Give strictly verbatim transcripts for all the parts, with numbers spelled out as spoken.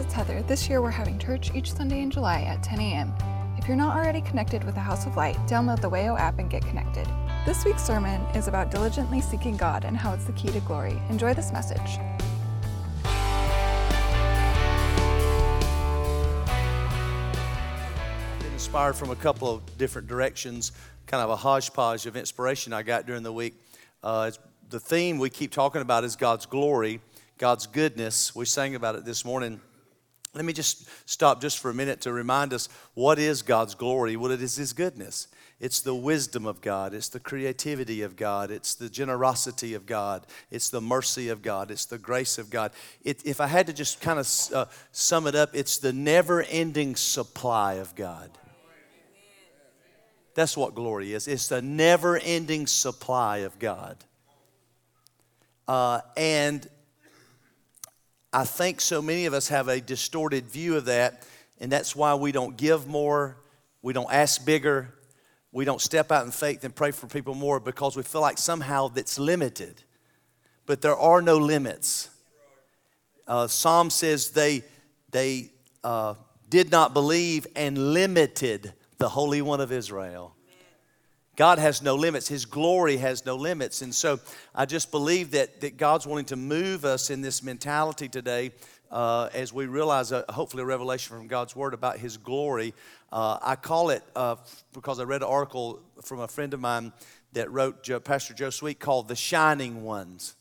This is Heather. This year we're having church each Sunday in July at ten a.m. If you're not already connected with the House of Light, download the Wayo app and get connected. This week's sermon is about diligently seeking God and how it's the key to glory. Enjoy this message. Inspired from a couple of different directions, kind of a hodgepodge of inspiration I got during the week. Uh, the theme we keep talking about is God's glory, God's goodness. We sang about it this morning. Let me just stop just for a minute to remind us what is God's glory. Well, it is His goodness. It's the wisdom of God. It's the creativity of God. It's the generosity of God. It's the mercy of God. It's the grace of God. It, if I had to just kind of uh, sum it up, it's the never-ending supply of God. That's what glory is. It's the never-ending supply of God. Uh, and I think so many of us have a distorted view of that, and that's why we don't give more, we don't ask bigger, we don't step out in faith and pray for people more, because we feel like somehow that's limited. But there are no limits. Uh, Psalm says they, they uh, did not believe and limited the Holy One of Israel. God has no limits. His glory has no limits. And so I just believe that, that God's wanting to move us in this mentality today uh, as we realize, a, hopefully, a revelation from God's Word about His glory. Uh, I call it, uh, because I read an article from a friend of mine that wrote, Joe, Pastor Joe Sweet, called The Shining Ones.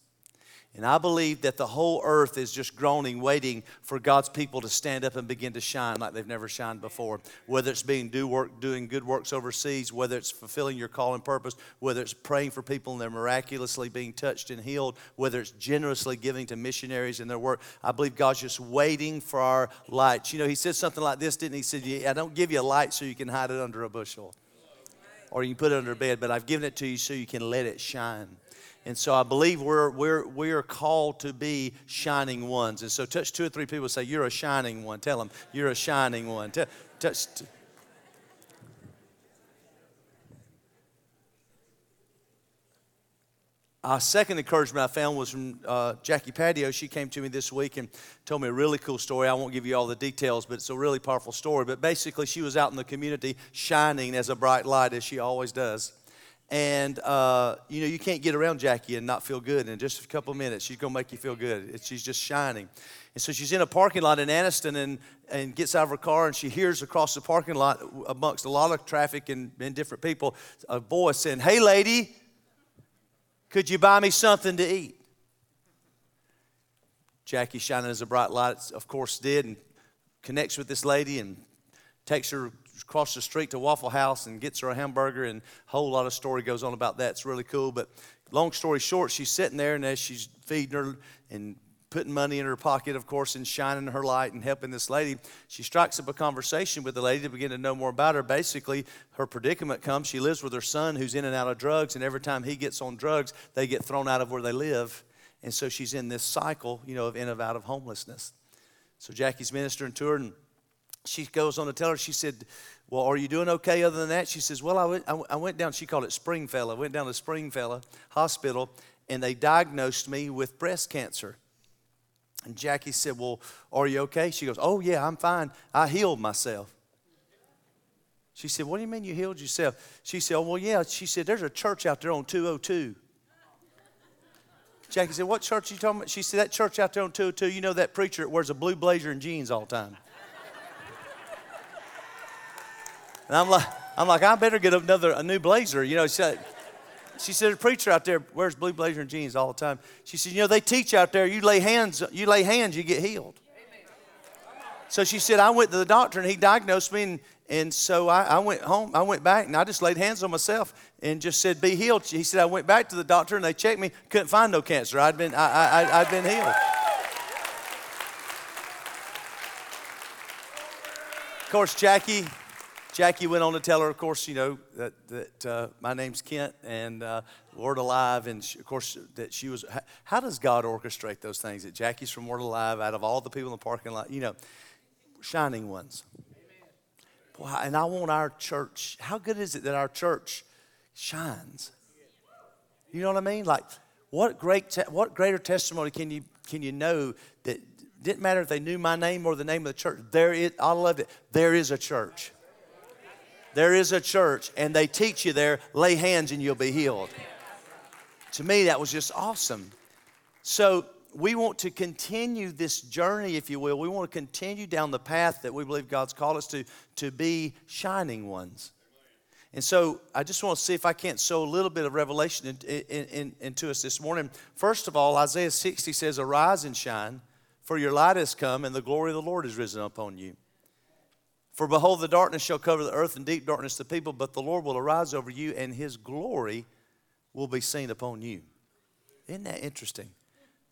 And I believe that the whole earth is just groaning, waiting for God's people to stand up and begin to shine like they've never shined before. Whether it's being do work, doing good works overseas, whether it's fulfilling your call and purpose, whether it's praying for people and they're miraculously being touched and healed, whether it's generously giving to missionaries in their work. I believe God's just waiting for our lights. You know, He said something like this, didn't He? He said, I don't give you a light so you can hide it under a bushel or you can put it under a bed, but I've given it to you so you can let it shine. And so I believe we're we're we are called to be shining ones. And so touch two or three people and say, you're a shining one. Tell them, you're a shining one. T- touch. T- Our second encouragement I found was from uh, Jackie Patio. She came to me this week and told me a really cool story. I won't give you all the details, but it's a really powerful story. But basically, she was out in the community shining as a bright light, as she always does. And, uh, you know, you can't get around Jackie and not feel good. In just a couple minutes, she's going to make you feel good. She's just shining. And so she's in a parking lot in Anniston and, and gets out of her car, and she hears across the parking lot amongst a lot of traffic and, and different people, a boy saying, hey, lady, could you buy me something to eat? Jackie, shining as a bright light, of course, did, and connects with this lady and takes her across the street to Waffle House and gets her a hamburger, and a whole lot of story goes on about that. It's really cool. But long story short, she's sitting there, and as she's feeding her and putting money in her pocket, of course, and shining her light and helping this lady, she strikes up a conversation with the lady to begin to know more about her. Basically, her predicament comes. She lives with her son who's in and out of drugs, and every time he gets on drugs, they get thrown out of where they live. And so she's in this cycle, you know, of in and out of homelessness. So Jackie's ministering to her, and she goes on to tell her, she said, well, are you doing okay other than that? She says, well, I went, I, I went down, she called it Springfella, went down to Springfella Hospital, and they diagnosed me with breast cancer. And Jackie said, well, are you okay? She goes, oh, yeah, I'm fine. I healed myself. She said, what do you mean you healed yourself? She said, oh, well, yeah. She said, there's a church out there on two oh two. Jackie said, what church are you talking about? She said, that church out there on two oh two, you know that preacher that wears a blue blazer and jeans all the time. And I'm like, I'm like, I better get another a new blazer. You know, she said, she said, a preacher out there wears blue blazer and jeans all the time. She said, you know, they teach out there. You lay hands, you lay hands, you get healed. So she said, I went to the doctor and he diagnosed me, and and so I, I went home. I went back and I just laid hands on myself and just said, be healed. He said, I went back to the doctor and they checked me, couldn't find no cancer. I'd been, I, I, I'd been healed. Of course, Jackie. Jackie went on to tell her, of course, you know, that, that uh, my name's Kent and uh, Word Alive. And, she, of course, that she was, how, how does God orchestrate those things? That Jackie's from Word Alive, out of all the people in the parking lot, you know, shining ones. Boy, and I want our church, how good is it that our church shines? You know what I mean? Like, what great, te- what greater testimony can you, can you know that Didn't matter if they knew my name or the name of the church. There is, I love it. There is a church. There is a church, and they teach you there, lay hands and you'll be healed. To me, that was just awesome. So we want to continue this journey, if you will. We want to continue down the path that we believe God's called us to, to be shining ones. And so I just want to see if I can't sow a little bit of revelation in, in, in, into us this morning. First of all, Isaiah sixty says, "Arise and shine, for your light has come, and the glory of the Lord is risen upon you. For behold, the darkness shall cover the earth, and deep darkness the people, but the Lord will arise over you, and his glory will be seen upon you." Isn't that interesting?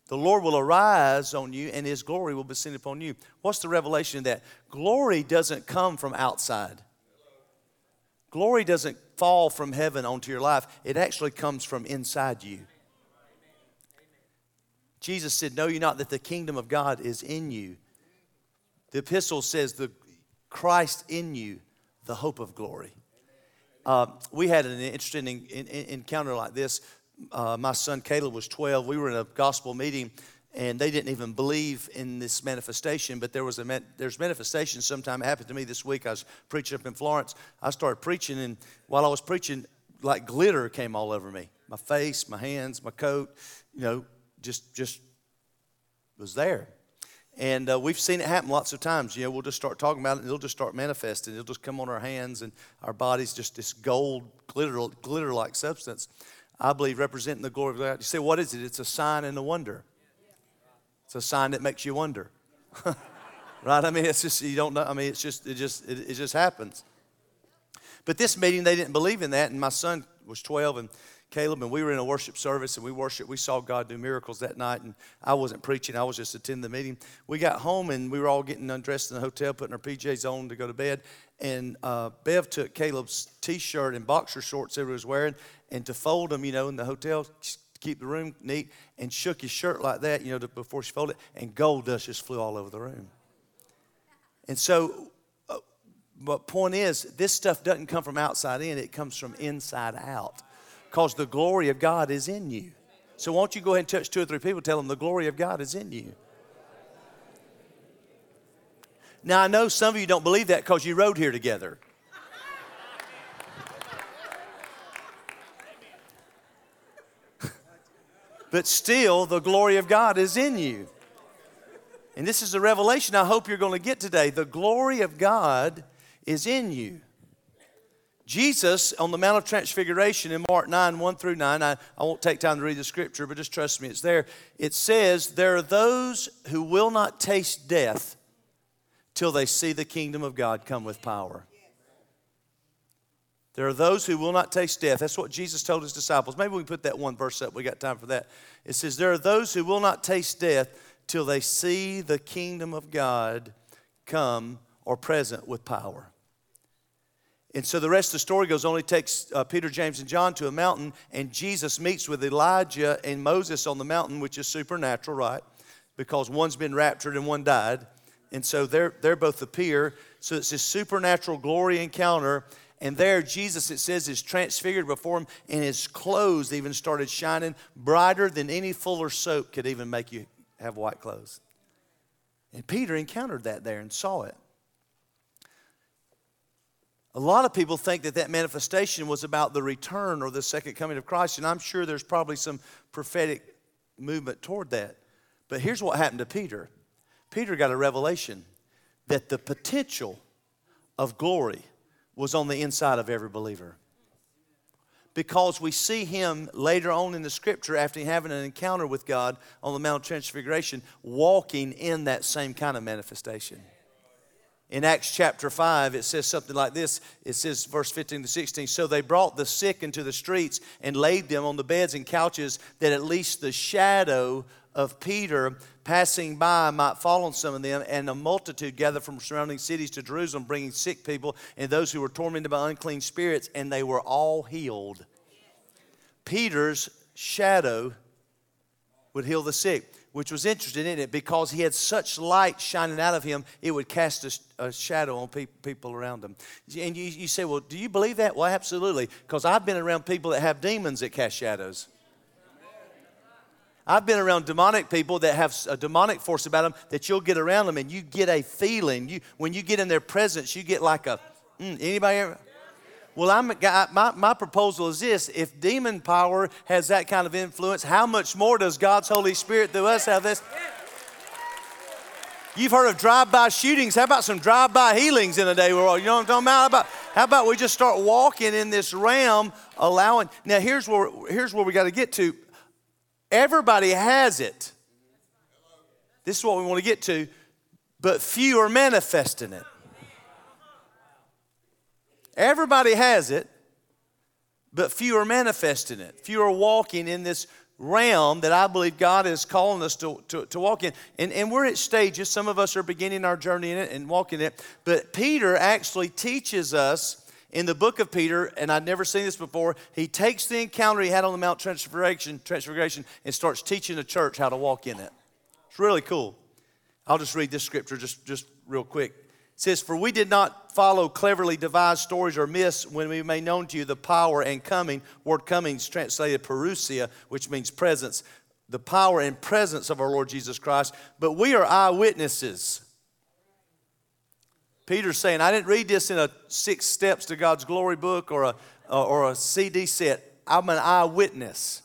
The Lord will arise on you, and his glory will be seen upon you. What's the revelation in that? Glory doesn't come from outside. Glory doesn't fall from heaven onto your life. It actually comes from inside you. Jesus said, "Know ye not that the kingdom of God is in you?" The epistle says, "The Christ in you, the hope of glory." Uh, we had an interesting in, in, encounter like this. Uh, my son Caleb was twelve. We were in a gospel meeting, and they didn't even believe in this manifestation, but there was a there's manifestation sometime. It happened to me this week. I was preaching up in Florence. I started preaching, and while I was preaching, like glitter came all over me. My face, my hands, my coat, you know, just just was there. And uh, we've seen it happen lots of times. You know, we'll just start talking about it, and it'll just start manifesting. It'll just come on our hands and our bodies, just this gold, glitter, glitter-like substance. I believe representing the glory of God. You say, what is it? It's a sign and a wonder. It's a sign that makes you wonder, right? I mean, it's just you don't know. I mean, it's just it just it, it just happens. But this meeting, they didn't believe in that, and my son was twelve, and Caleb, and we were in a worship service, and we worshiped. We saw God do miracles that night, and I wasn't preaching. I was just attending the meeting. We got home, and we were all getting undressed in the hotel, putting our P Js on to go to bed, and uh, Bev took Caleb's T-shirt and boxer shorts that he was wearing, and to fold them, you know, in the hotel, to keep the room neat, and shook his shirt like that, you know, to, before she folded it, and gold dust just flew all over the room. And so, uh, but point is, this stuff doesn't come from outside in. It comes from inside out. Because the glory of God is in you. So won't you go ahead and touch two or three people, tell them the glory of God is in you. Now, I know some of you don't believe that because you rode here together. But still, the glory of God is in you. And this is the revelation I hope you're going to get today. The glory of God is in you. Jesus, on the Mount of Transfiguration in Mark nine, one through nine, I, I won't take time to read the scripture, but just trust me, it's there. It says, "There are those who will not taste death till they see the kingdom of God come with power." There are those who will not taste death. That's what Jesus told his disciples. Maybe we can put that one verse up. We got time for that. It says, "There are those who will not taste death till they see the kingdom of God come," or present, "with power." And so the rest of the story goes on. He takes uh, Peter, James, and John to a mountain, and Jesus meets with Elijah and Moses on the mountain, which is supernatural, right? Because one's been raptured and one died. And so they're, they're both the peer. So it's this supernatural glory encounter. And there Jesus, it says, is transfigured before him, and his clothes even started shining brighter than any fuller soap could even make you have white clothes. And Peter encountered that there and saw it. A lot of people think that that manifestation was about the return or the second coming of Christ, and I'm sure there's probably some prophetic movement toward that. But here's what happened to Peter. Peter got a revelation that the potential of glory was on the inside of every believer. Because we see him later on in the scripture, after having an encounter with God on the Mount of Transfiguration, walking in that same kind of manifestation. In Acts chapter five, it says something like this. It says, verse fifteen to sixteen, "So they brought the sick into the streets and laid them on the beds and couches, that at least the shadow of Peter passing by might fall on some of them. And a multitude gathered from surrounding cities to Jerusalem, bringing sick people and those who were tormented by unclean spirits, and they were all healed." Peter's shadow would heal the sick, which was interesting, isn't it? Because he had such light shining out of him, it would cast a, a shadow on pe- people around him. And you, you say, well, do you believe that? Well, absolutely, because I've been around people that have demons that cast shadows. I've been around demonic people that have a demonic force about them that you'll get around them and you get a feeling. You when you get in their presence, you get like a, mm, anybody ever? Well, I'm, my, my proposal is this. If demon power has that kind of influence, how much more does God's Holy Spirit through us have this? You've heard of drive-by shootings. How about some drive-by healings in a day? We're all, you know what I'm talking about? How about, how about we just start walking in this realm, allowing. Now, here's where here's where we got to get to. Everybody has it. This is what we want to get to, but few are manifesting it. Everybody has it, but few are manifesting it. Few are walking in this realm that I believe God is calling us to, to, to walk in. And, and we're at stages. Some of us are beginning our journey in it and walking it. But Peter actually teaches us in the book of Peter, and I'd never seen this before, he takes the encounter he had on the Mount Transfiguration, Transfiguration and starts teaching the church how to walk in it. It's really cool. I'll just read this scripture just, just real quick. It says, "For we did not follow cleverly devised stories or myths when we made known to you the power and coming," word coming is translated parousia, which means presence, "the power and presence of our Lord Jesus Christ, but we are eyewitnesses." Peter's saying, I didn't read this in a Six Steps to God's Glory book or a, or a C D set. I'm an eyewitness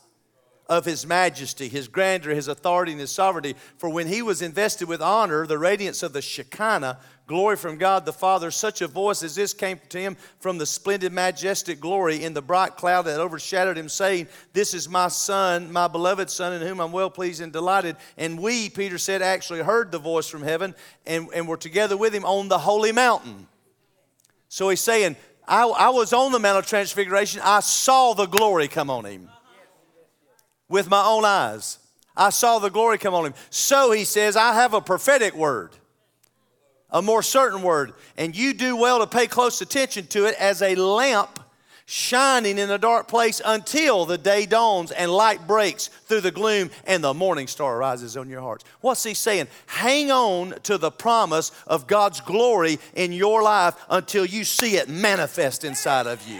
of His majesty, His grandeur, His authority, and His sovereignty. For when He was invested with honor, the radiance of the Shekinah, glory from God the Father, such a voice as this came to Him from the splendid, majestic glory in the bright cloud that overshadowed Him, saying, "This is my Son, my beloved Son, in whom I'm well pleased and delighted." And we, Peter said, actually heard the voice from heaven and, and were together with Him on the holy mountain. So he's saying, I, I was on the Mount of Transfiguration. I saw the glory come on Him. With my own eyes, I saw the glory come on Him. So he says, I have a prophetic word, a more certain word, and you do well to pay close attention to it as a lamp shining in a dark place until the day dawns and light breaks through the gloom and the morning star rises on your hearts. What's he saying? Hang on to the promise of God's glory in your life until you see it manifest inside of you.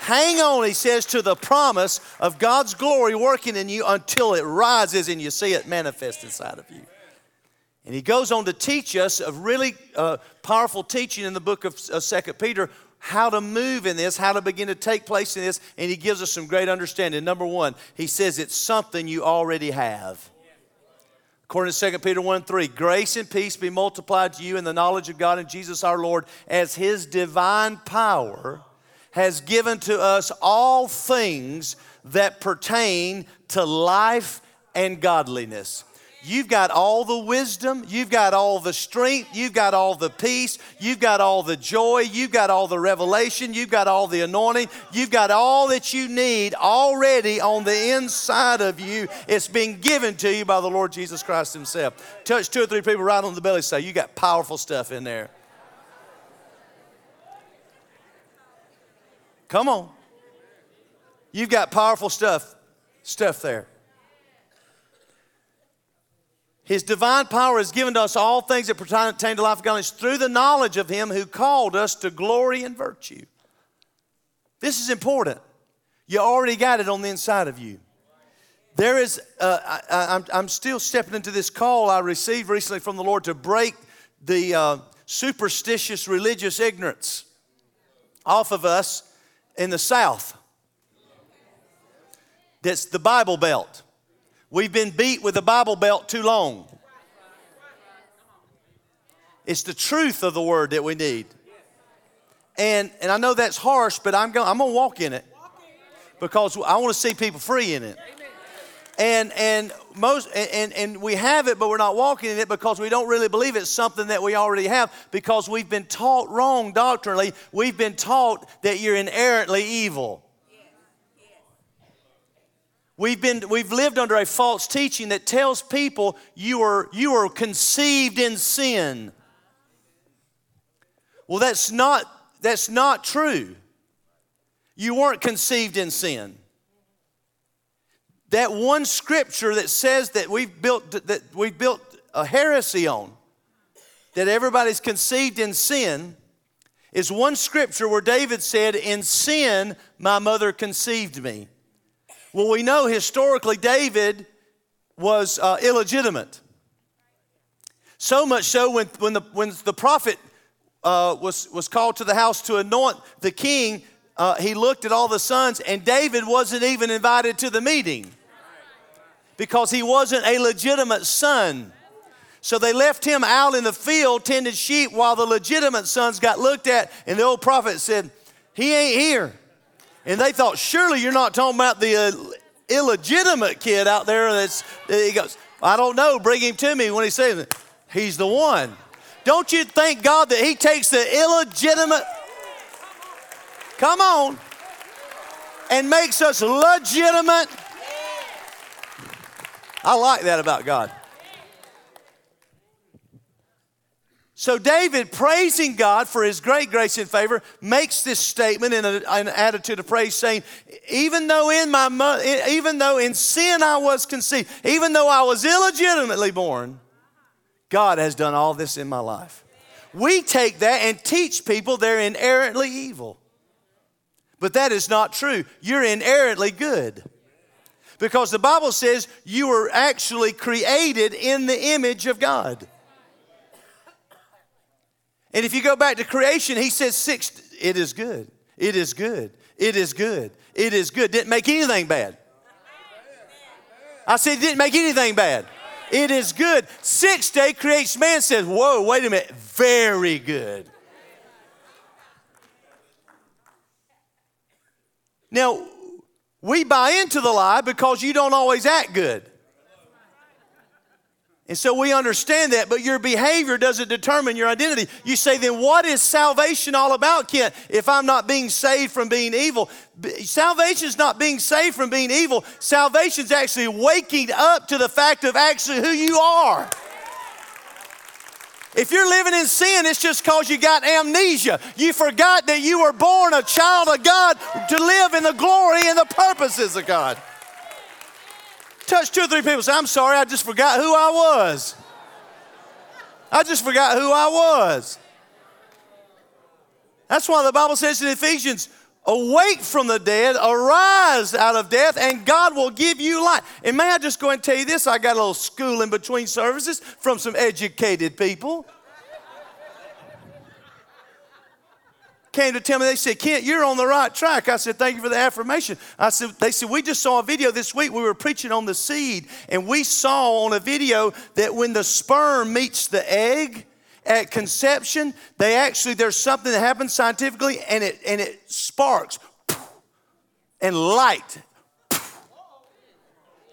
Hang on, he says, to the promise of God's glory working in you until it rises and you see it manifest inside of you. And he goes on to teach us a really uh, powerful teaching in the book of Second Peter, how to move in this, how to begin to take place in this, and he gives us some great understanding. Number one, he says it's something you already have. According to Second Peter one three, "Grace and peace be multiplied to you in the knowledge of God and Jesus our Lord, as His divine power has given to us all things that pertain to life and godliness." You've got all the wisdom. You've got all the strength. You've got all the peace. You've got all the joy. You've got all the revelation. You've got all the anointing. You've got all that you need already on the inside of you. It's been given to you by the Lord Jesus Christ Himself. Touch two or three people right on the belly and say, you got powerful stuff in there. Come on. You've got powerful stuff, stuff there. His divine power has given to us all things that pertain to life and godliness through the knowledge of Him who called us to glory and virtue. This is important. You already got it on the inside of you. There is, uh, I, I'm, I'm still stepping into this call I received recently from the Lord to break the uh, superstitious religious ignorance off of us in the South. That's the Bible Belt. We've been beat with the Bible Belt too long. It's the truth of the word that we need. And and I know that's harsh, but I'm going I'm going to walk in it because I want to see people free in it. And and most and and we have it, but we're not walking in it because we don't really believe it's something that we already have because we've been taught wrong doctrinally. We've been taught that you're inherently evil. We've been we've lived under a false teaching that tells people you are you are conceived in sin. Well, that's not that's not true. You weren't conceived in sin. That one scripture that says that we've built that we built a heresy on, that everybody's conceived in sin, is one scripture where David said, "In sin my mother conceived me." Well, we know historically David was uh, illegitimate. So much so when when the when the prophet uh, was was called to the house to anoint the king, uh, he looked at all the sons, and David wasn't even invited to the meeting because he wasn't a legitimate son. So they left him out in the field tending sheep while the legitimate sons got looked at, and the old prophet said, "He ain't here." And they thought, "Surely you're not talking about the uh, illegitimate kid out there." That's he goes, "I don't know. Bring him to me." When he says it, he's the one. Don't you thank God that he takes the illegitimate, come on, and makes us legitimate? I like that about God. So David, praising God for his great grace and favor, makes this statement in a, an attitude of praise, saying, even though in my, even though in sin I was conceived, even though I was illegitimately born, God has done all this in my life. We take that and teach people they're inherently evil. But that is not true. You're inherently good. Because the Bible says you were actually created in the image of God. And if you go back to creation, he says six, it is good, it is good, it is good, it is good. Didn't make anything bad. I said didn't make anything bad. It is good. Sixth day creates man, says, whoa, wait a minute, very good. Now, we buy into the lie because you don't always act good. And so we understand that, but your behavior doesn't determine your identity. You say, then what is salvation all about, Kent, if I'm not being saved from being evil? Salvation is not being saved from being evil. Salvation is actually waking up to the fact of actually who you are. If you're living in sin, it's just because you got amnesia. You forgot that you were born a child of God to live in the glory and the purposes of God. Touch two or three people, say, I'm sorry, I just forgot who I was. I just forgot who I was. That's why the Bible says in Ephesians, awake from the dead, arise out of death, and God will give you life. And may I just go and tell you this, I got a little school in between services from some educated people. Came to tell me, they said, Kent, you're on the right track. I said, thank you for the affirmation. I said, they said, we just saw a video this week. We were preaching on the seed, and we saw on a video that when the sperm meets the egg at conception, they actually, there's something that happens scientifically, and it and it sparks and light.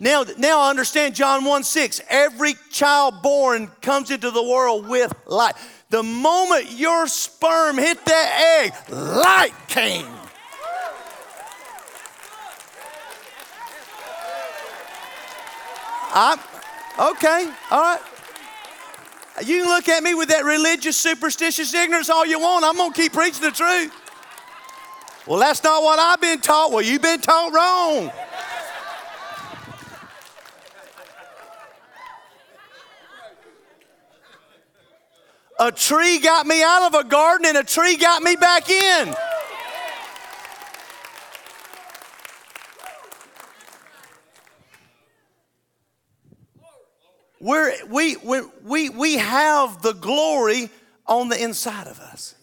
Now, now I understand John one six. Every child born comes into the world with light. The moment your sperm hit that egg, light came. I'm, okay, all right. You can look at me with that religious, superstitious ignorance all you want. I'm going to keep preaching the truth. Well, that's not what I've been taught. Well, you've been taught wrong. A tree got me out of a garden, and a tree got me back in. We're, we, we, we, we have the glory on the inside of us.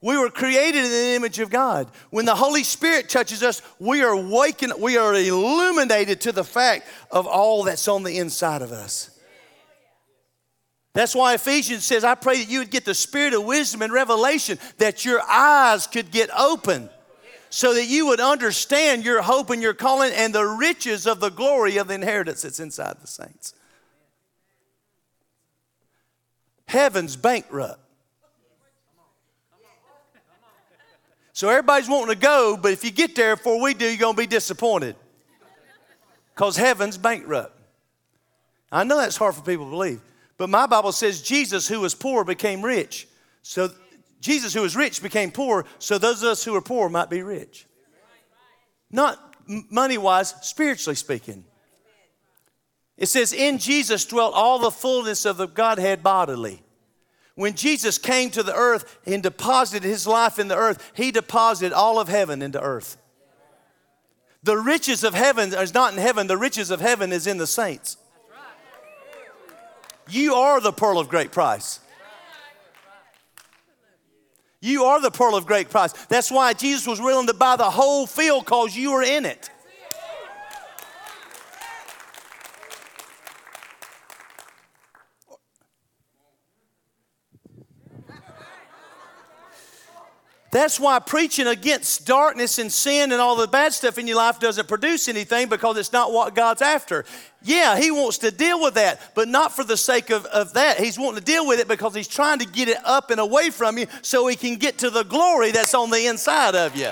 We were created in the image of God. When the Holy Spirit touches us, we are waking, we are illuminated to the fact of all that's on the inside of us. That's why Ephesians says, I pray that you would get the spirit of wisdom and revelation, that your eyes could get open so that you would understand your hope and your calling and the riches of the glory of the inheritance that's inside the saints. Heaven's bankrupt. So everybody's wanting to go, but if you get there before we do, you're going to be disappointed because heaven's bankrupt. I know that's hard for people to believe. But my Bible says Jesus, who was poor, became rich. So Jesus, who was rich, became poor, so those of us who are poor might be rich. Not money-wise, spiritually speaking. It says, in Jesus dwelt all the fullness of the Godhead bodily. When Jesus came to the earth and deposited his life in the earth, he deposited all of heaven into earth. The riches of heaven is not in heaven. The riches of heaven is in the saints. You are the pearl of great price. You are the pearl of great price. That's why Jesus was willing to buy the whole field, because you were in it. That's why preaching against darkness and sin and all the bad stuff in your life doesn't produce anything, because it's not what God's after. Yeah, he wants to deal with that, but not for the sake of, of that. He's wanting to deal with it because he's trying to get it up and away from you so he can get to the glory that's on the inside of you.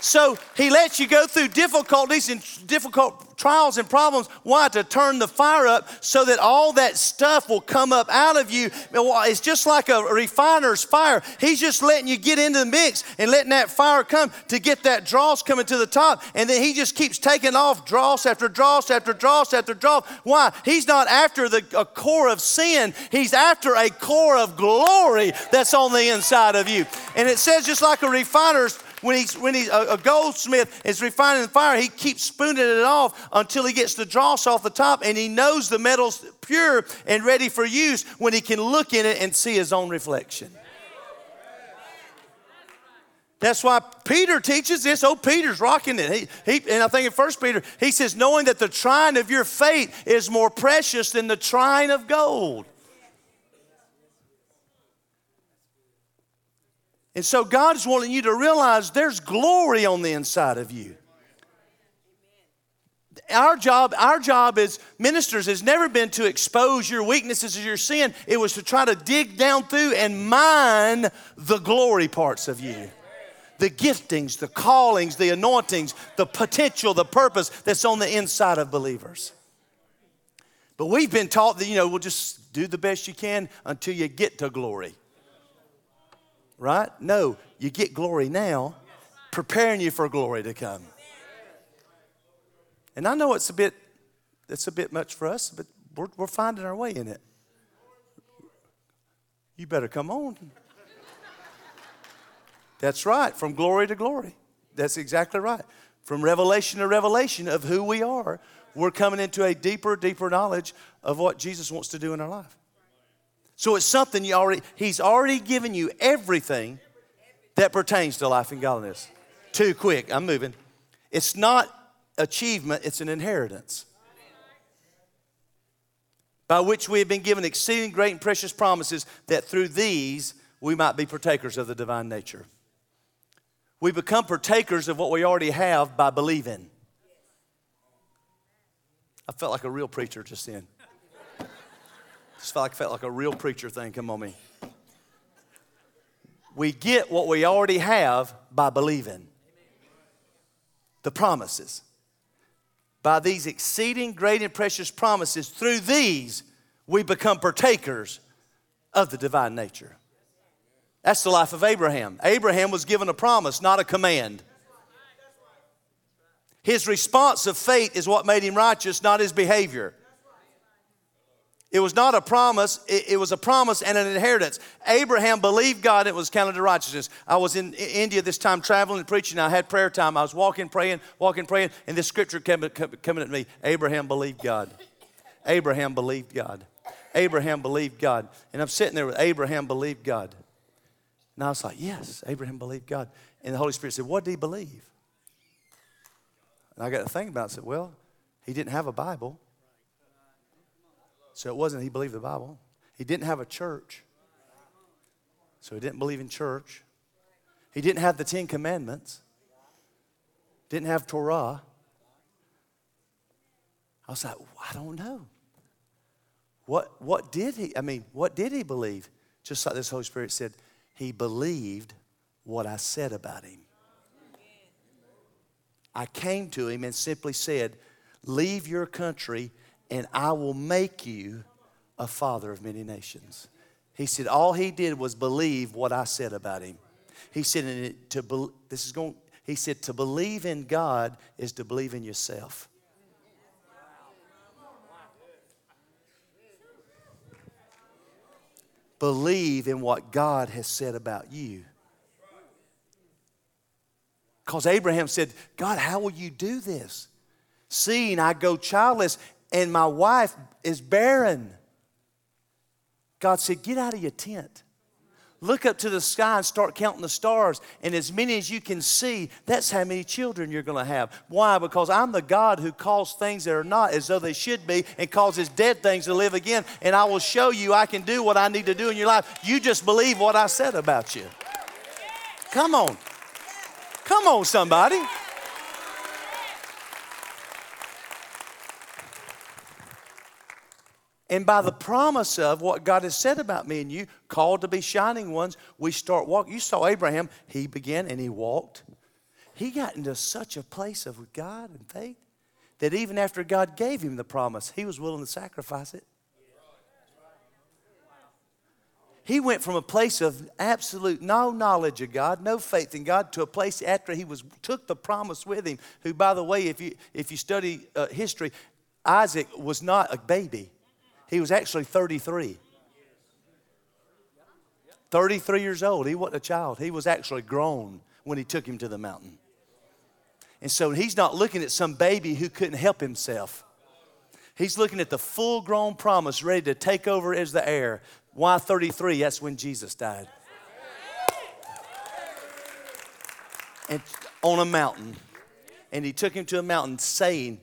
So he lets you go through difficulties and difficult trials and problems. Why? To turn the fire up so that all that stuff will come up out of you. It's just like a refiner's fire. He's just letting you get into the mix and letting that fire come to get that dross coming to the top. And then he just keeps taking off dross after dross after dross after dross. Why? He's not after the, a core of sin. He's after a core of glory that's on the inside of you. And it says just like a refiner's When he's, when he's a, a goldsmith is refining the fire, he keeps spooning it off until he gets the dross off the top, and he knows the metal's pure and ready for use when he can look in it and see his own reflection. That's why Peter teaches this. Oh, Peter's rocking it. He, he, and I think in First Peter, he says, knowing that the trying of your faith is more precious than the trying of gold. And so God's wanting you to realize there's glory on the inside of you. Our job, our job as ministers has never been to expose your weaknesses or your sin. It was to try to dig down through and mine the glory parts of you. The giftings, the callings, the anointings, the potential, the purpose that's on the inside of believers. But we've been taught that, you know, we'll just do the best you can until you get to glory. Right? No, you get glory now, preparing you for glory to come. And I know it's a bit, it's a bit much for us, but we're, we're finding our way in it. You better come on. That's right, from glory to glory. That's exactly right. From revelation to revelation of who we are, we're coming into a deeper, deeper knowledge of what Jesus wants to do in our life. So it's something you already, he's already given you everything that pertains to life and godliness. Too quick, I'm moving. It's not achievement, it's an inheritance. By which we have been given exceeding great and precious promises, that through these we might be partakers of the divine nature. We become partakers of what we already have by believing. I felt like a real preacher just then. Just felt like, felt like a real preacher thing come on me. We get what we already have by believing the promises. By these exceeding great and precious promises, through these we become partakers of the divine nature. That's the life of Abraham. Abraham was given a promise, not a command. His response of faith is what made him righteous, not his behavior. It was not a promise, it, it was a promise and an inheritance. Abraham believed God, it was counted to righteousness. I was in India this time traveling and preaching. I had prayer time. I was walking, praying, walking, praying, and this scripture came coming at me. Abraham believed God. Abraham believed God. Abraham believed God. And I'm sitting there with Abraham believed God. And I was like, yes, Abraham believed God. And the Holy Spirit said, what did he believe? And I got to think about it. I said, well, he didn't have a Bible. So it wasn't he believed the Bible. He didn't have a church. So he didn't believe in church. He didn't have the Ten Commandments. Didn't have Torah. I was like, I don't know. What, what did he, I mean, what did he believe? Just like this Holy Spirit said, he believed what I said about him. I came to him and simply said, leave your country and I will make you a father of many nations. He said all he did was believe what I said about him. He said and to be, this is going. He said to believe in God is to believe in yourself. Believe in what God has said about you. Because Abraham said, God, how will you do this? Seeing I go childless and my wife is barren. God said, get out of your tent. Look up to the sky and start counting the stars. And as many as you can see, that's how many children you're going to have. Why? Because I'm the God who calls things that are not as though they should be and causes dead things to live again. And I will show you I can do what I need to do in your life. You just believe what I said about you. Come on. Come on, somebody. And by the promise of what God has said about me and you, called to be shining ones, we start walking. You saw Abraham, he began and he walked. He got into such a place of God and faith that even after God gave him the promise, he was willing to sacrifice it. He went from a place of absolute no knowledge of God, no faith in God, to a place after he was took the promise with him, who, by the way, if you, if you study uh, history, Isaac was not a baby. He was actually thirty-three. thirty-three years old. He wasn't a child. He was actually grown when he took him to the mountain. And so he's not looking at some baby who couldn't help himself. He's looking at the full-grown promise ready to take over as the heir. Why thirty-three? That's when Jesus died. And on a mountain. And he took him to a mountain saying,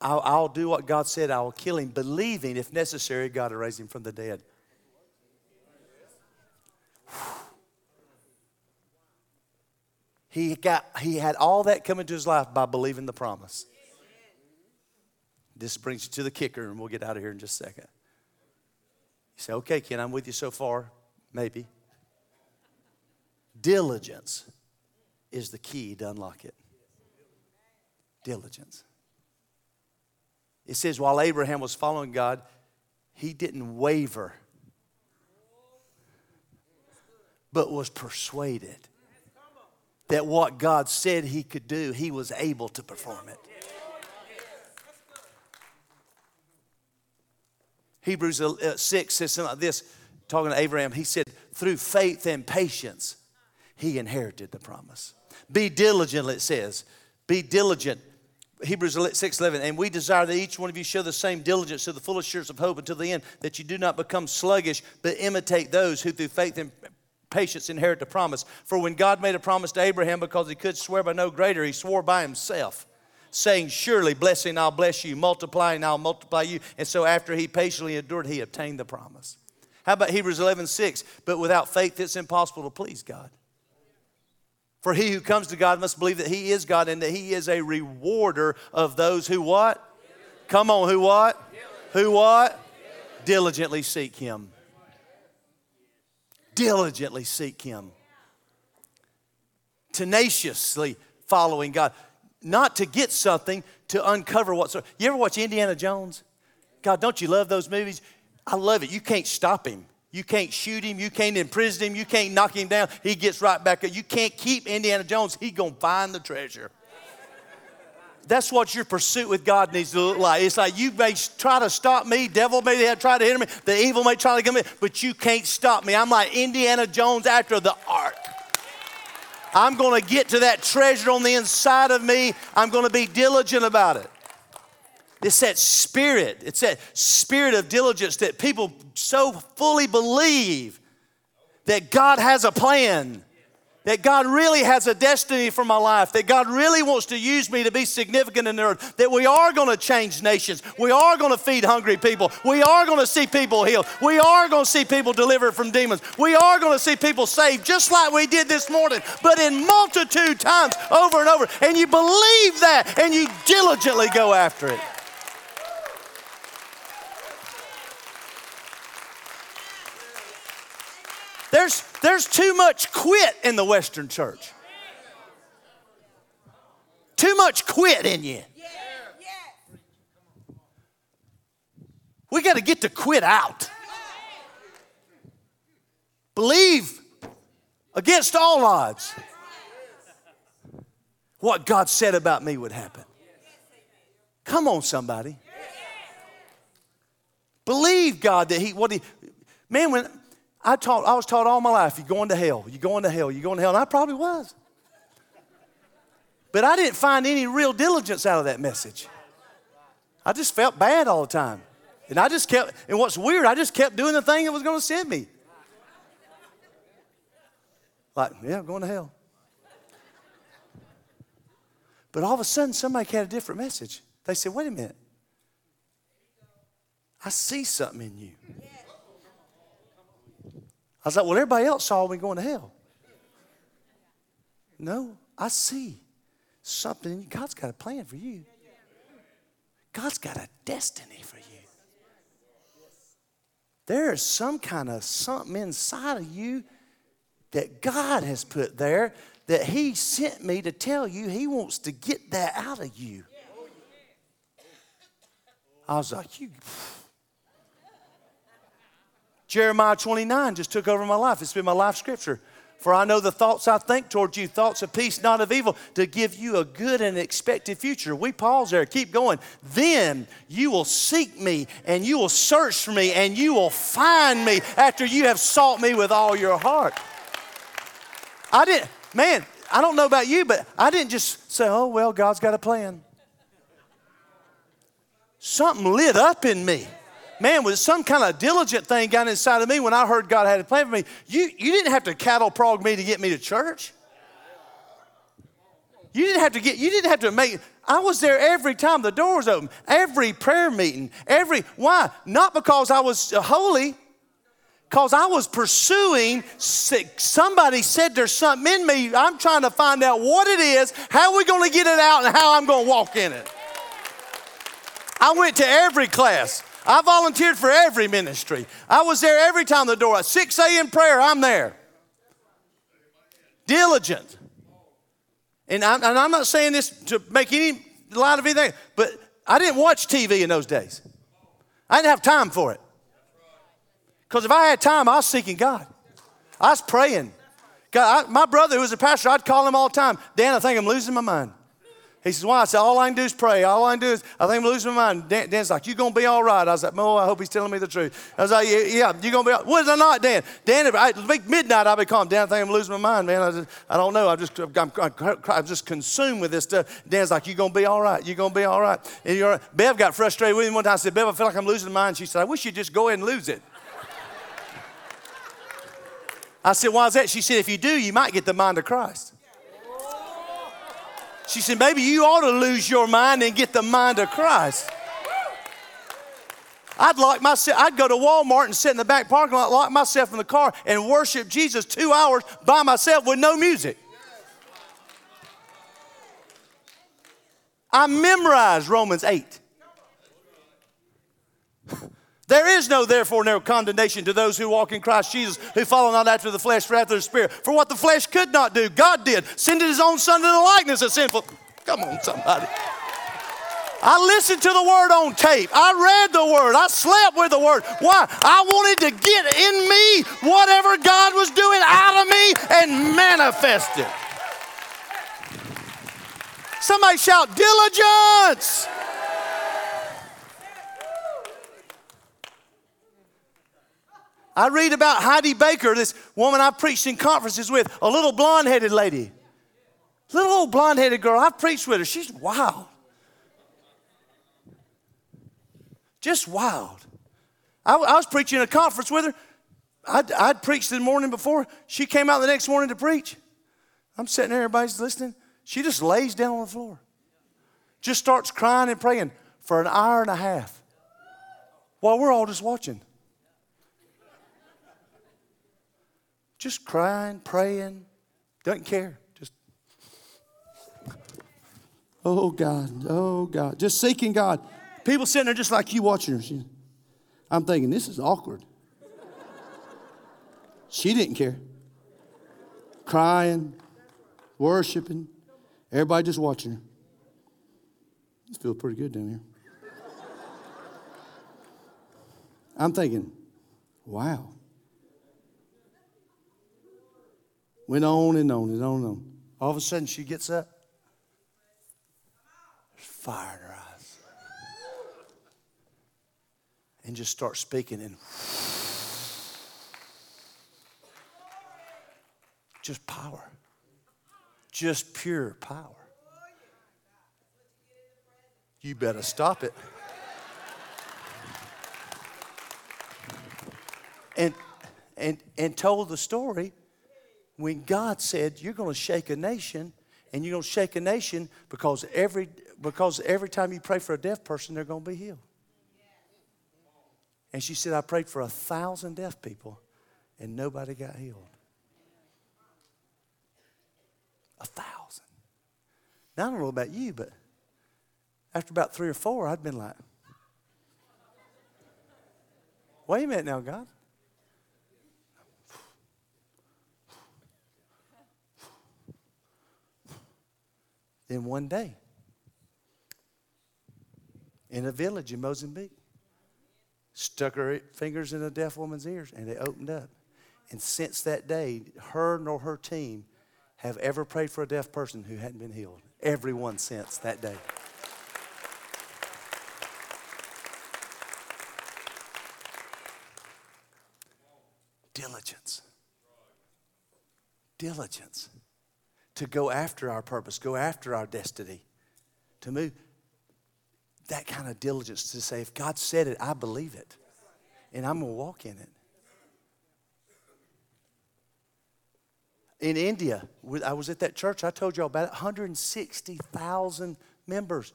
I'll, I'll do what God said. I will kill him, believing, if necessary, God will raise him from the dead. He got. He had all that come into his life by believing the promise. This brings you to the kicker, and we'll get out of here in just a second. You say, okay, Ken, I'm with you so far. Maybe. Diligence is the key to unlock it. Diligence. It says while Abraham was following God, he didn't waver, but was persuaded that what God said he could do, he was able to perform it. Hebrews six says something like this, talking to Abraham. He said, through faith and patience, he inherited the promise. Be diligent, it says. Be diligent. Hebrews six eleven, and we desire that each one of you show the same diligence to the full assurance of hope until the end, that you do not become sluggish, but imitate those who through faith and patience inherit the promise. For when God made a promise to Abraham, because he could swear by no greater, he swore by himself, saying, surely, blessing, I'll bless you, multiplying, I'll multiply you. And so after he patiently endured, he obtained the promise. How about Hebrews eleven six, but without faith it's impossible to please God. For he who comes to God must believe that he is God and that he is a rewarder of those who what? Diligent. Come on, who what? Diligent. Who what? Diligent. Diligently seek him. Diligently seek him. Tenaciously following God. Not to get something, to uncover what's. You ever watch Indiana Jones? God, don't you love those movies? I love it. You can't stop him. You can't shoot him. You can't imprison him. You can't knock him down. He gets right back up. You can't keep Indiana Jones. He's going to find the treasure. That's what your pursuit with God needs to look like. It's like you may try to stop me. Devil may try to hit me. The evil may try to get me. But you can't stop me. I'm like Indiana Jones after the ark. I'm going to get to that treasure on the inside of me. I'm going to be diligent about it. It's that spirit, it's that spirit of diligence that people so fully believe that God has a plan, that God really has a destiny for my life, that God really wants to use me to be significant in the earth, that we are going to change nations, we are going to feed hungry people, we are going to see people healed, we are going to see people delivered from demons, we are going to see people saved just like we did this morning, but in multitude times over and over. And you believe that and you diligently go after it. There's, there's too much quit in the Western church. Too much quit in you. We got to get the quit out. Believe against all odds what God said about me would happen. Come on, somebody. Believe God that he, what he, man, when... I taught, I was taught all my life, you're going to hell, you're going to hell, you're going to hell, and I probably was. But I didn't find any real diligence out of that message. I just felt bad all the time. And I just kept, and what's weird, I just kept doing the thing that was going to send me. Like, yeah, I'm going to hell. But all of a sudden, somebody had a different message. They said, wait a minute. I see something in you. I was like, well, everybody else saw me going to hell. No, I see something in you. God's got a plan for you. God's got a destiny for you. There is some kind of something inside of you that God has put there that he sent me to tell you he wants to get that out of you. I was like, you. Jeremiah twenty-nine just took over my life. It's been my life scripture. For I know the thoughts I think toward you, thoughts of peace, not of evil, to give you a good and expected future. We pause there. Keep going. Then you will seek me, and you will search for me, and you will find me after you have sought me with all your heart. I didn't, man, I don't know about you, but I didn't just say, oh, well, God's got a plan. Something lit up in me. Man, with some kind of diligent thing got inside of me when I heard God had a plan for me. You, you didn't have to cattle prod me to get me to church. You didn't have to get, you didn't have to make, I was there every time the door was open, every prayer meeting, every, why? Not because I was holy, because I was pursuing, somebody said there's something in me. I'm trying to find out what it is, how we're going to get it out, and how I'm going to walk in it. I went to every class. I volunteered for every ministry. I was there every time the door, six a.m. prayer, I'm there. Diligent. And I'm, and I'm not saying this to make any light of anything, but I didn't watch T V in those days. I didn't have time for it. Because if I had time, I was seeking God. I was praying. God, I, my brother who was a pastor, I'd call him all the time. Dan, I think I'm losing my mind. He says, why? I said, all I can do is pray. All I can do is, I think I'm losing my mind. Dan, Dan's like, you're going to be all right. I was like, Mo, I hope he's telling me the truth. I was like, yeah, yeah you're going to be all right. What is it not, Dan? Dan, at midnight, I'll be calm. Dan, I think I'm losing my mind, man. I, just, I don't know. I'm just, I'm, I'm just consumed with this stuff. Dan's like, you're going to be all right. You're going to be all right. And you're, Bev got frustrated with him one time. I said, Bev, I feel like I'm losing my mind. She said, I wish you'd just go ahead and lose it. I said, why is that? She said, if you do, you might get the mind of Christ. She said, maybe you ought to lose your mind and get the mind of Christ. I'd lock myself, I'd go to Walmart and sit in the back parking lot, lock myself in the car and worship Jesus two hours by myself with no music. I memorized Romans eight. There is no therefore no condemnation to those who walk in Christ Jesus, who follow not after the flesh, but after the Spirit. For what the flesh could not do, God did, sending his own son to the likeness of sinful. Come on, somebody. I listened to the word on tape. I read the word. I slept with the word. Why? I wanted to get in me whatever God was doing out of me and manifest it. Somebody shout, diligence. I read about Heidi Baker, this woman I preached in conferences with, a little blonde-headed lady. Little old blonde-headed girl, I preached with her. She's wild. Just wild. I, I was preaching a conference with her. I'd, I'd preached the morning before. She came out the next morning to preach. I'm sitting there, everybody's listening. She just lays down on the floor. Just starts crying and praying for an hour and a half while we're all just watching. Just crying, praying, doesn't care. Just, oh, God, oh, God. Just seeking God. People sitting there just like you watching her. She, I'm thinking, this is awkward. She didn't care. Crying, worshiping, everybody just watching her. This feels pretty good down here. I'm thinking, wow. Went on and on and on and on. All of a sudden, she gets up. There's fire in her eyes. And just starts speaking and just power. Just pure power. You better stop it. And and and told the story when God said, you're going to shake a nation, and you're going to shake a nation because every because every time you pray for a deaf person, they're going to be healed. And she said, I prayed for a thousand deaf people, and nobody got healed. A thousand. Now, I don't know about you, but after about three or four, I'd been like, wait a minute now, God. Then one day, in a village in Mozambique, stuck her fingers in a deaf woman's ears, and they opened up. And since that day, her nor her team have ever prayed for a deaf person who hadn't been healed. Everyone since that day. Diligence. Diligence. To go after our purpose, go after our destiny, to move. That kind of diligence to say, if God said it, I believe it, and I'm going to walk in it. In India, I was at that church. I told y'all about it, one hundred sixty thousand members.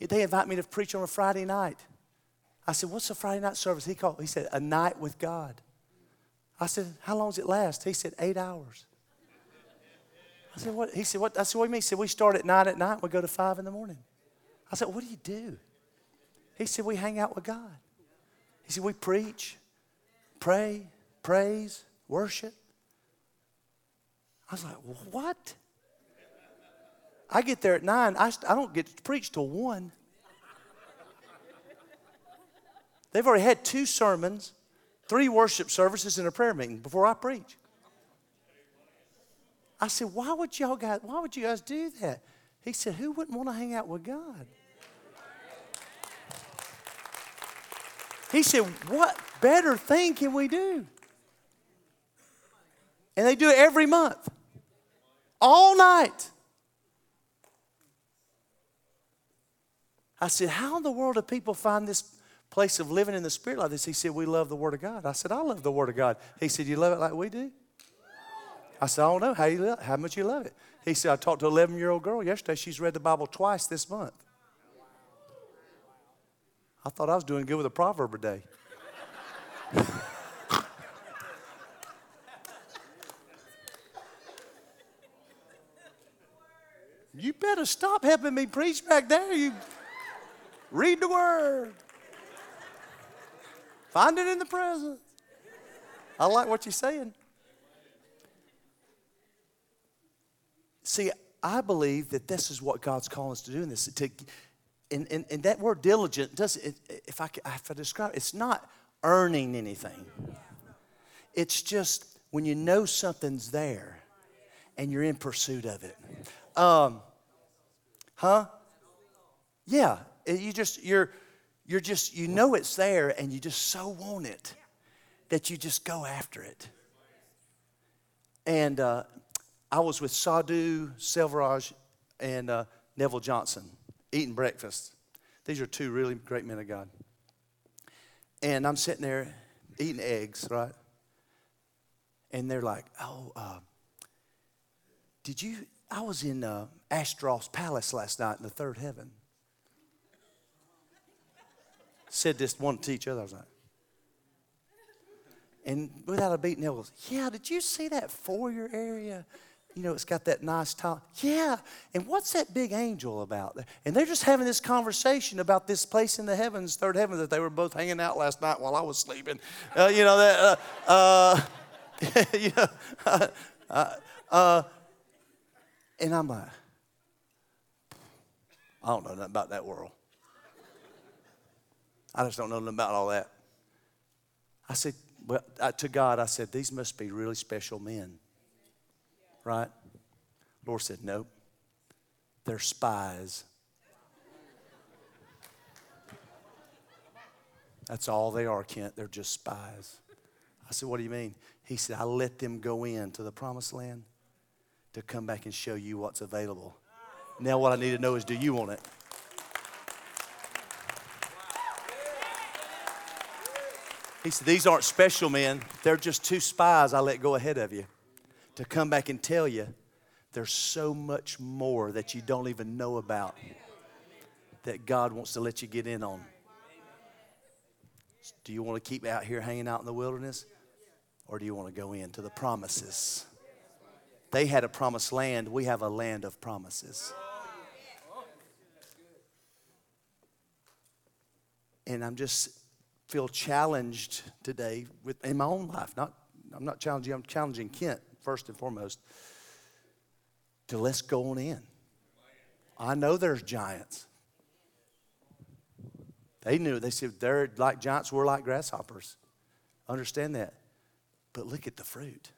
They invite me to preach on a Friday night. I said, what's a Friday night service? He called. He said, a night with God. I said, how long does it last? He said, eight hours. I said, what? He said, what? I said, what do you mean? He said, we start at nine at night. We go to five in the morning. I said, what do you do? He said, we hang out with God. He said, we preach, pray, praise, worship. I was like, what? I get there at nine. I, I don't get to preach till one. They've already had two sermons, three worship services, and a prayer meeting before I preach. I said, why would y'all guys, why would you guys do that? He said, who wouldn't want to hang out with God? He said, what better thing can we do? And they do it every month, all night. I said, how in the world do people find this place of living in the Spirit like this? He said, we love the Word of God. I said, I love the Word of God. He said, you love it like we do? I said, I don't know how you love, how much you love it. He said, I talked to an eleven-year-old girl yesterday. She's read the Bible twice this month. I thought I was doing good with a proverb a day. You better stop helping me preach back there. You read the Word. Find it in the presence. I like what you're saying. See, I believe that this is what God's calling us to do in this. To, and, and, and that word diligent, does, if I, if I describe it, it's not earning anything. It's just when you know something's there and you're in pursuit of it. Um, huh? Yeah. You just, you're, you're just, you know it's there and you just so want it that you just go after it. And, uh, I was with Sadhu Selvaraj and uh, Neville Johnson eating breakfast. These are two really great men of God. And I'm sitting there eating eggs, right? And they're like, oh, uh, did you, I was in uh, Ashtaroth's palace last night in the third heaven. Said this one to each other, I was like. And without a beat, Neville goes, yeah, did you see that foyer area? You know, it's got that nice top. Yeah. And what's that big angel about? And they're just having this conversation about this place in the heavens, third heaven, that they were both hanging out last night while I was sleeping. Uh, you know, that, uh, uh, you know, uh, uh, uh, and I'm like, I don't know nothing about that world. I just don't know nothing about all that. I said, well, I, to God, I said, these must be really special men. Right? Lord said, nope. They're spies. That's all they are, Kent. They're just spies. I said, what do you mean? He said, I let them go in to the promised land to come back and show you what's available. Now what I need to know is, do you want it? He said, these aren't special men. They're just two spies I let go ahead of you to come back and tell you there's so much more that you don't even know about that God wants to let you get in on. Do you want to keep out here hanging out in the wilderness? Or do you want to go into the promises? They had a promised land. We have a land of promises. And I'm just feel challenged today with in my own life. Not I'm not challenging. I'm challenging Kent first and foremost to let's go on in. I know there's giants. They knew. They said they're like giants. We're like grasshoppers. Understand that. But look at the fruit.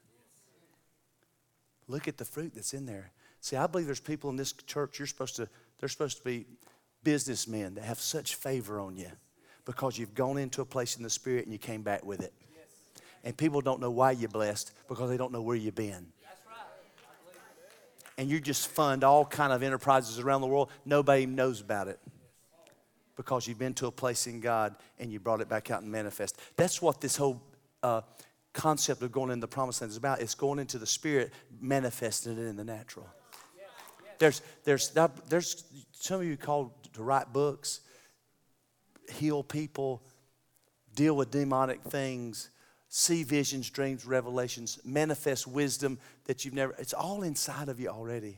Look at the fruit that's in there. See, I believe there's people in this church. You're supposed to. They're supposed to be businessmen that have such favor on you because you've gone into a place in the Spirit and you came back with it. Yes. And people don't know why you're blessed because they don't know where you've been. That's right. And you just fund all kind of enterprises around the world. Nobody knows about it because you've been to a place in God and you brought it back out and manifest. That's what this whole uh, concept of going into the promised land is about. It's going into the Spirit, manifesting it in the natural. Yeah. Yes. There's, there's, there's some of you called to write books, heal people, deal with demonic things, see visions, dreams, revelations, manifest wisdom that you've never, it's all inside of you already.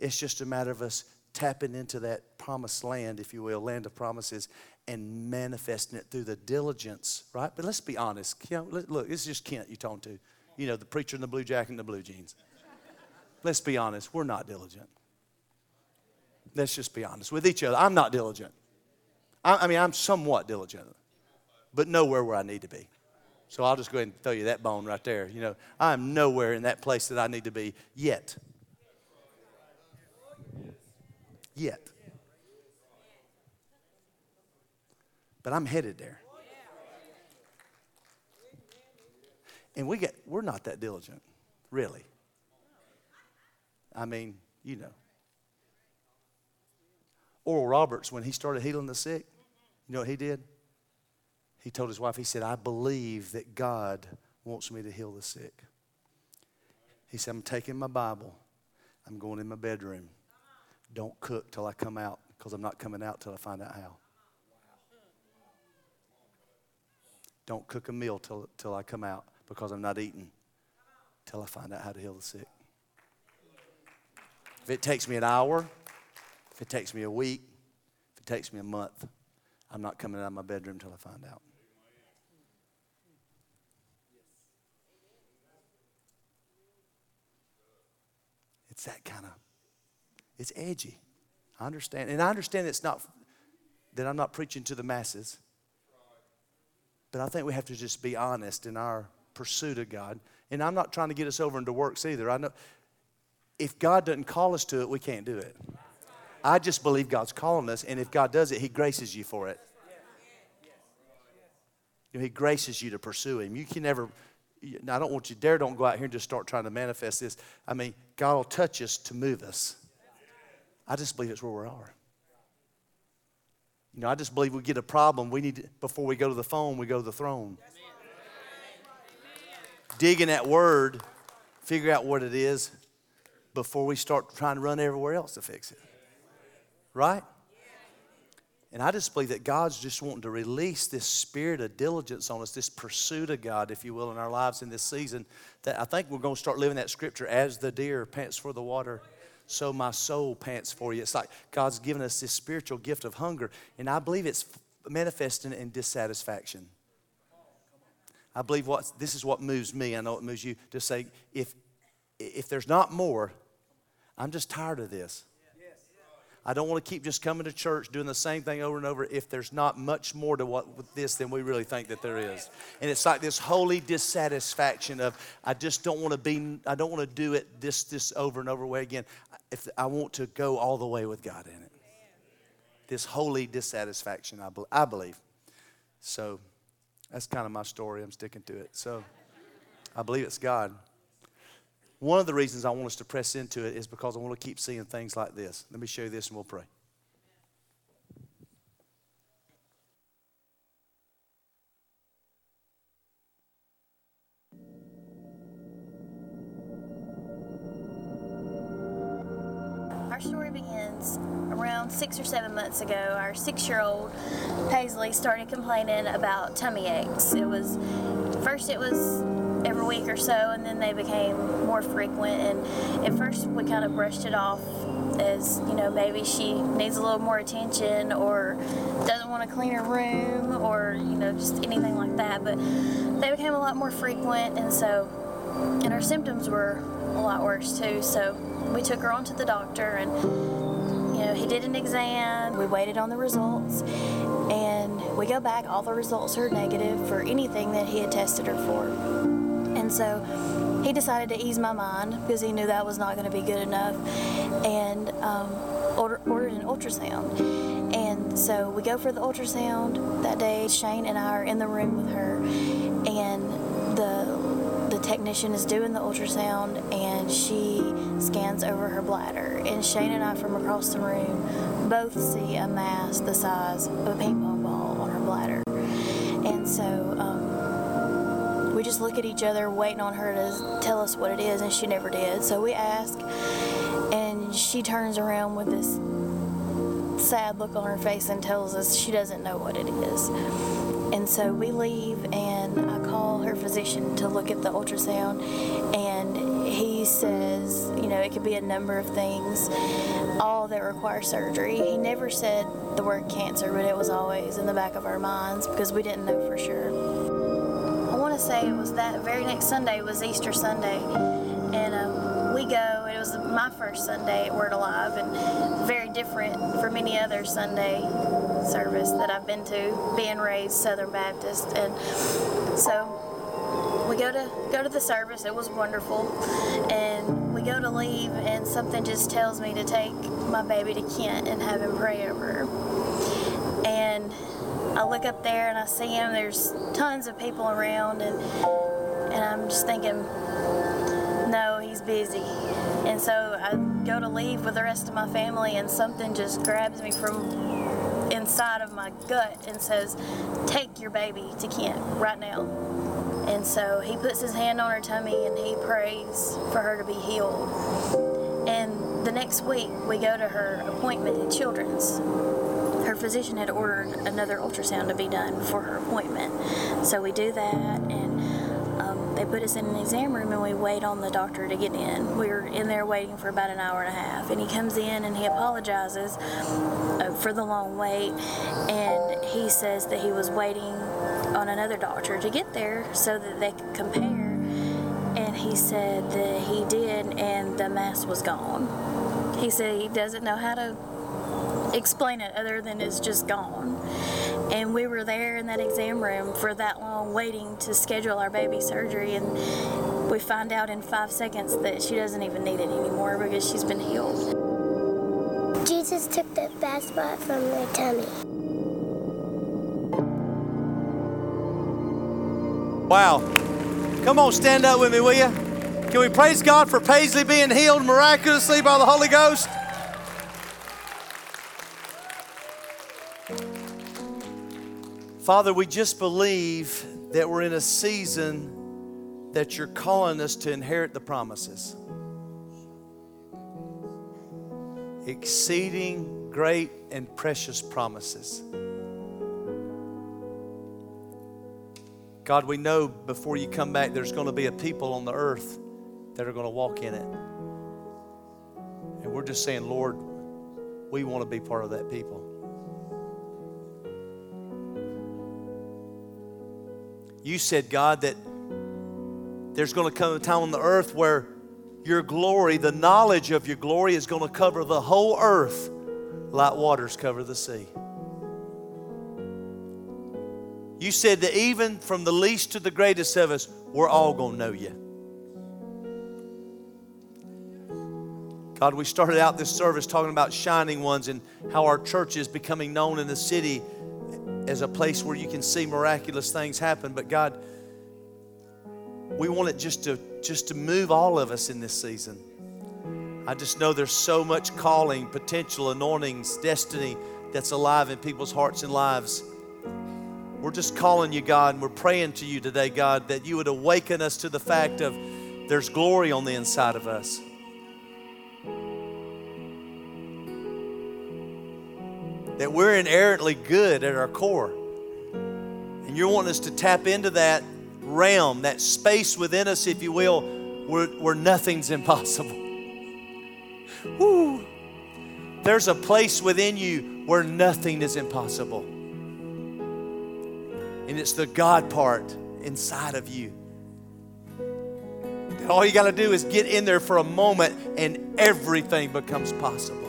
It's just a matter of us tapping into that promised land, if you will, land of promises, and manifesting it through the diligence, right? But let's be honest. You know, look, this is just Kent you're talking to. You know, the preacher in the blue jacket and the blue jeans. Let's be honest. We're not diligent. Let's just be honest with each other. I'm not diligent. I, I mean, I'm somewhat diligent, but nowhere where I need to be. So I'll just go ahead and throw you that bone right there. You know, I'm nowhere in that place that I need to be yet. Yet. But I'm headed there. And we get, we're not that diligent, really. I mean, you know. Oral Roberts, when he started healing the sick, you know what he did? He told his wife, he said, I believe that God wants me to heal the sick. He said, I'm taking my Bible. I'm going in my bedroom. Don't cook till I come out because I'm not coming out till I find out how. Don't cook a meal till, till I come out because I'm not eating till I find out how to heal the sick. If it takes me an hour, if it takes me a week, if it takes me a month, I'm not coming out of my bedroom until I find out. It's that kind of, it's edgy. I understand. And I understand it's not, that I'm not preaching to the masses. But I think we have to just be honest in our pursuit of God. And I'm not trying to get us over into works either. I know if God doesn't call us to it, we can't do it. I just believe God's calling us, and if God does it, He graces you for it. You know, He graces you to pursue Him. You can never, I don't want you to dare don't go out here and just start trying to manifest this. I mean, God will touch us to move us. I just believe it's where we are. You know, I just believe we get a problem. We need to, before we go to the phone, we go to the throne. Dig in that word, figure out what it is before we start trying to run everywhere else to fix it. Right? And I just believe that God's just wanting to release this spirit of diligence on us, this pursuit of God, if you will, in our lives in this season, that I think we're going to start living that scripture, as the deer pants for the water, so my soul pants for you. It's like God's given us this spiritual gift of hunger, and I believe it's manifesting in dissatisfaction. I believe what this is what moves me. I know it moves you to say, if if there's not more, I'm just tired of this. I don't want to keep just coming to church, doing the same thing over and over if there's not much more to what with this than we really think that there is. And it's like this holy dissatisfaction of, I just don't want to be, I don't want to do it this this over and over again. If I want to go all the way with God in it. This holy dissatisfaction, I, be, I believe. So that's kind of my story. I'm sticking to it. So I believe it's God. One of the reasons I want us to press into it is because I want to keep seeing things like this. Let me show you this and we'll pray. our story begins around six or seven months ago. Our six-year-old Paisley started complaining about tummy aches. It was, first it was every week or so, and then they became more frequent, and at first we kind of brushed it off as, you know, maybe she needs a little more attention or doesn't want to clean her room or, you know, just anything like that. But they became a lot more frequent, and so, and her symptoms were a lot worse too, so we took her on to the doctor, and, you know, he did an exam. We waited on the results, and we go back, all the results are negative for anything that he had tested her for. And so he decided to ease my mind because he knew that was not going to be good enough, and um, order, ordered an ultrasound. And so we go for the ultrasound that day. Shane and I are in the room with her, and the The technician is doing the ultrasound, and she scans over her bladder, and Shane and I from across the room both see a mass the size of a ping pong ball on her bladder. And so um, we just look at each other waiting on her to tell us what it is, and she never did. So we ask, and she turns around with this sad look on her face and tells us she doesn't know what it is. And so we leave, and I call her physician to look at the ultrasound, and he says, you know, it could be a number of things, all that require surgery. He never said the word cancer, but it was always in the back of our minds because we didn't know for sure. I want to say it was that very next Sunday was Easter Sunday, and um, we go. It was my first Sunday at Word Alive, and very different from any other Sunday service that I've been to, being raised Southern Baptist. And so we go to go to the service. It was wonderful, and we go to leave, and something just tells me to take my baby to Kent and have him pray over her. And I look up there and I see him. There's tons of people around, and and I'm just thinking, no, he's busy. And so I go to leave with the rest of my family, and something just grabs me from inside of my gut and says, take your baby to Kent right now. And so he puts his hand on her tummy and he prays for her to be healed. And the next week we go to her appointment at Children's. Her physician had ordered another ultrasound to be done for her appointment. So we do that, and um, they put us in an exam room, and we wait on the doctor to get in. We were in there waiting for about an hour and a half, and he comes in and he apologizes for the long wait, and he says that he was waiting on another doctor to get there so that they could compare, and he said that he did, and the mass was gone. He said he doesn't know how to explain it other than it's just gone. And we were there in that exam room for that long waiting to schedule our baby's surgery, and we find out in five seconds that she doesn't even need it anymore because she's been healed. Jesus took the bad spot from her tummy. Wow. Come on, stand up with me, will you? Can we praise God for Paisley being healed miraculously by the Holy Ghost? Father, we just believe that we're in a season that you're calling us to inherit the promises. Exceeding great and precious promises. God, we know before you come back, there's going to be a people on the earth that are going to walk in it. And we're just saying, Lord, we want to be part of that people. You said, God, that there's going to come a time on the earth where your glory, the knowledge of your glory, is going to cover the whole earth like waters cover the sea. You said that even from the least to the greatest of us, we're all going to know you. God, we started out this service talking about shining ones and how our church is becoming known in the city as a place where you can see miraculous things happen. But God, we want it just to just to move all of us in this season. I just know there's so much calling, potential, anointings, destiny that's alive in people's hearts and lives. We're just calling you, God, and we're praying to you today, God, that you would awaken us to the fact of there's glory on the inside of us. that we're inherently good at our core. And you're wanting us to tap into that realm, that space within us, if you will, where, where nothing's impossible. Woo. There's a place within you where nothing is impossible. And it's the God part inside of you. And all you got to do is get in there for a moment and everything becomes possible.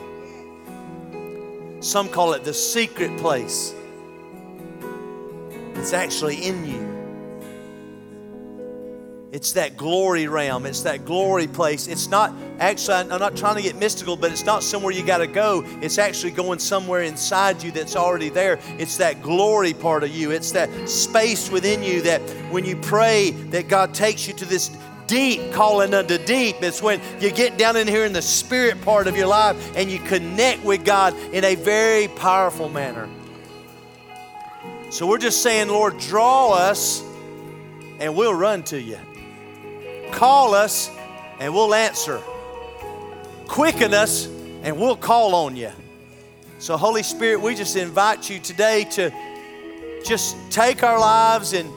Some call it the secret place. It's actually in you. It's that glory realm. It's that glory place. It's not, actually, I'm not trying to get mystical, but it's not somewhere you got to go. It's actually going somewhere inside you that's already there. It's that glory part of you. It's that space within you that when you pray that God takes you to this deep, calling unto deep. It's when you get down in here in the spirit part of your life and you connect with God in a very powerful manner. So we're just saying, Lord, draw us and we'll run to you. Call us and we'll answer. Quicken us and we'll call on you. So Holy Spirit, we just invite you today to just take our lives and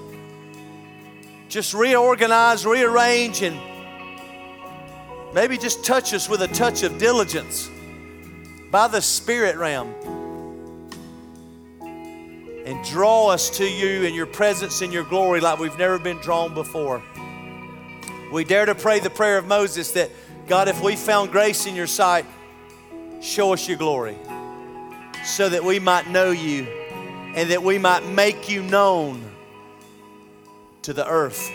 just reorganize, rearrange, and maybe just touch us with a touch of diligence by the spirit realm. And draw us to you in your presence and your glory like we've never been drawn before. We dare to pray the prayer of Moses that, God, if we found grace in your sight, show us your glory so that we might know you and that we might make you known to the earth,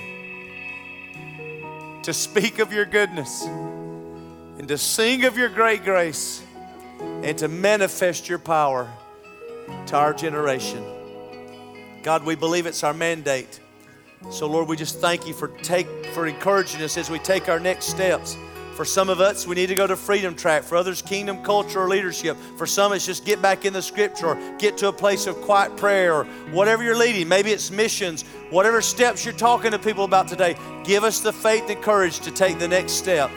to speak of your goodness and to sing of your great grace and to manifest your power to our generation. God, we believe it's our mandate. So Lord, we just thank you for take for encouraging us as we take our next steps. For some of us, we need to go to Freedom Track. For others, Kingdom Culture or leadership. For some, it's just get back in the Scripture or get to a place of quiet prayer or whatever you're leading. Maybe it's missions. Whatever steps you're talking to people about today, give us the faith and courage to take the next step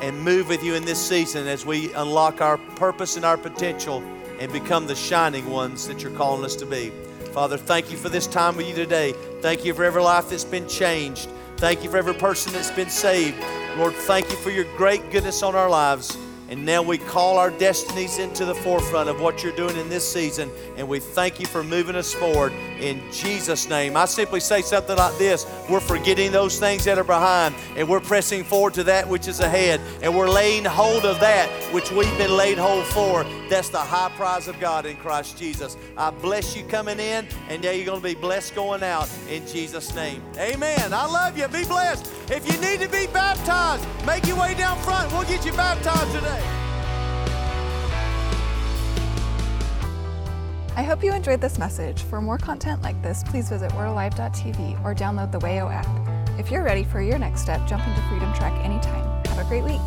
and move with you in this season as we unlock our purpose and our potential and become the shining ones that you're calling us to be. Father, thank you for this time with you today. Thank you for every life that's been changed. Thank you for every person that's been saved. Lord, thank you for your great goodness on our lives. And now we call our destinies into the forefront of what you're doing in this season. And we thank you for moving us forward in Jesus' name. I simply say something like this. We're forgetting those things that are behind. And we're pressing forward to that which is ahead. And we're laying hold of that which we've been laid hold for. That's the high prize of God in Christ Jesus. I bless you coming in. And now you're going to be blessed going out in Jesus' name. Amen. I love you. Be blessed. If you need to be baptized, make your way down front. We'll get you baptized today. I hope you enjoyed this message. For more content like this, please visit world live dot t v or download the Wayo app. If you're ready for your next step, jump into Freedom Track anytime. Have a great week.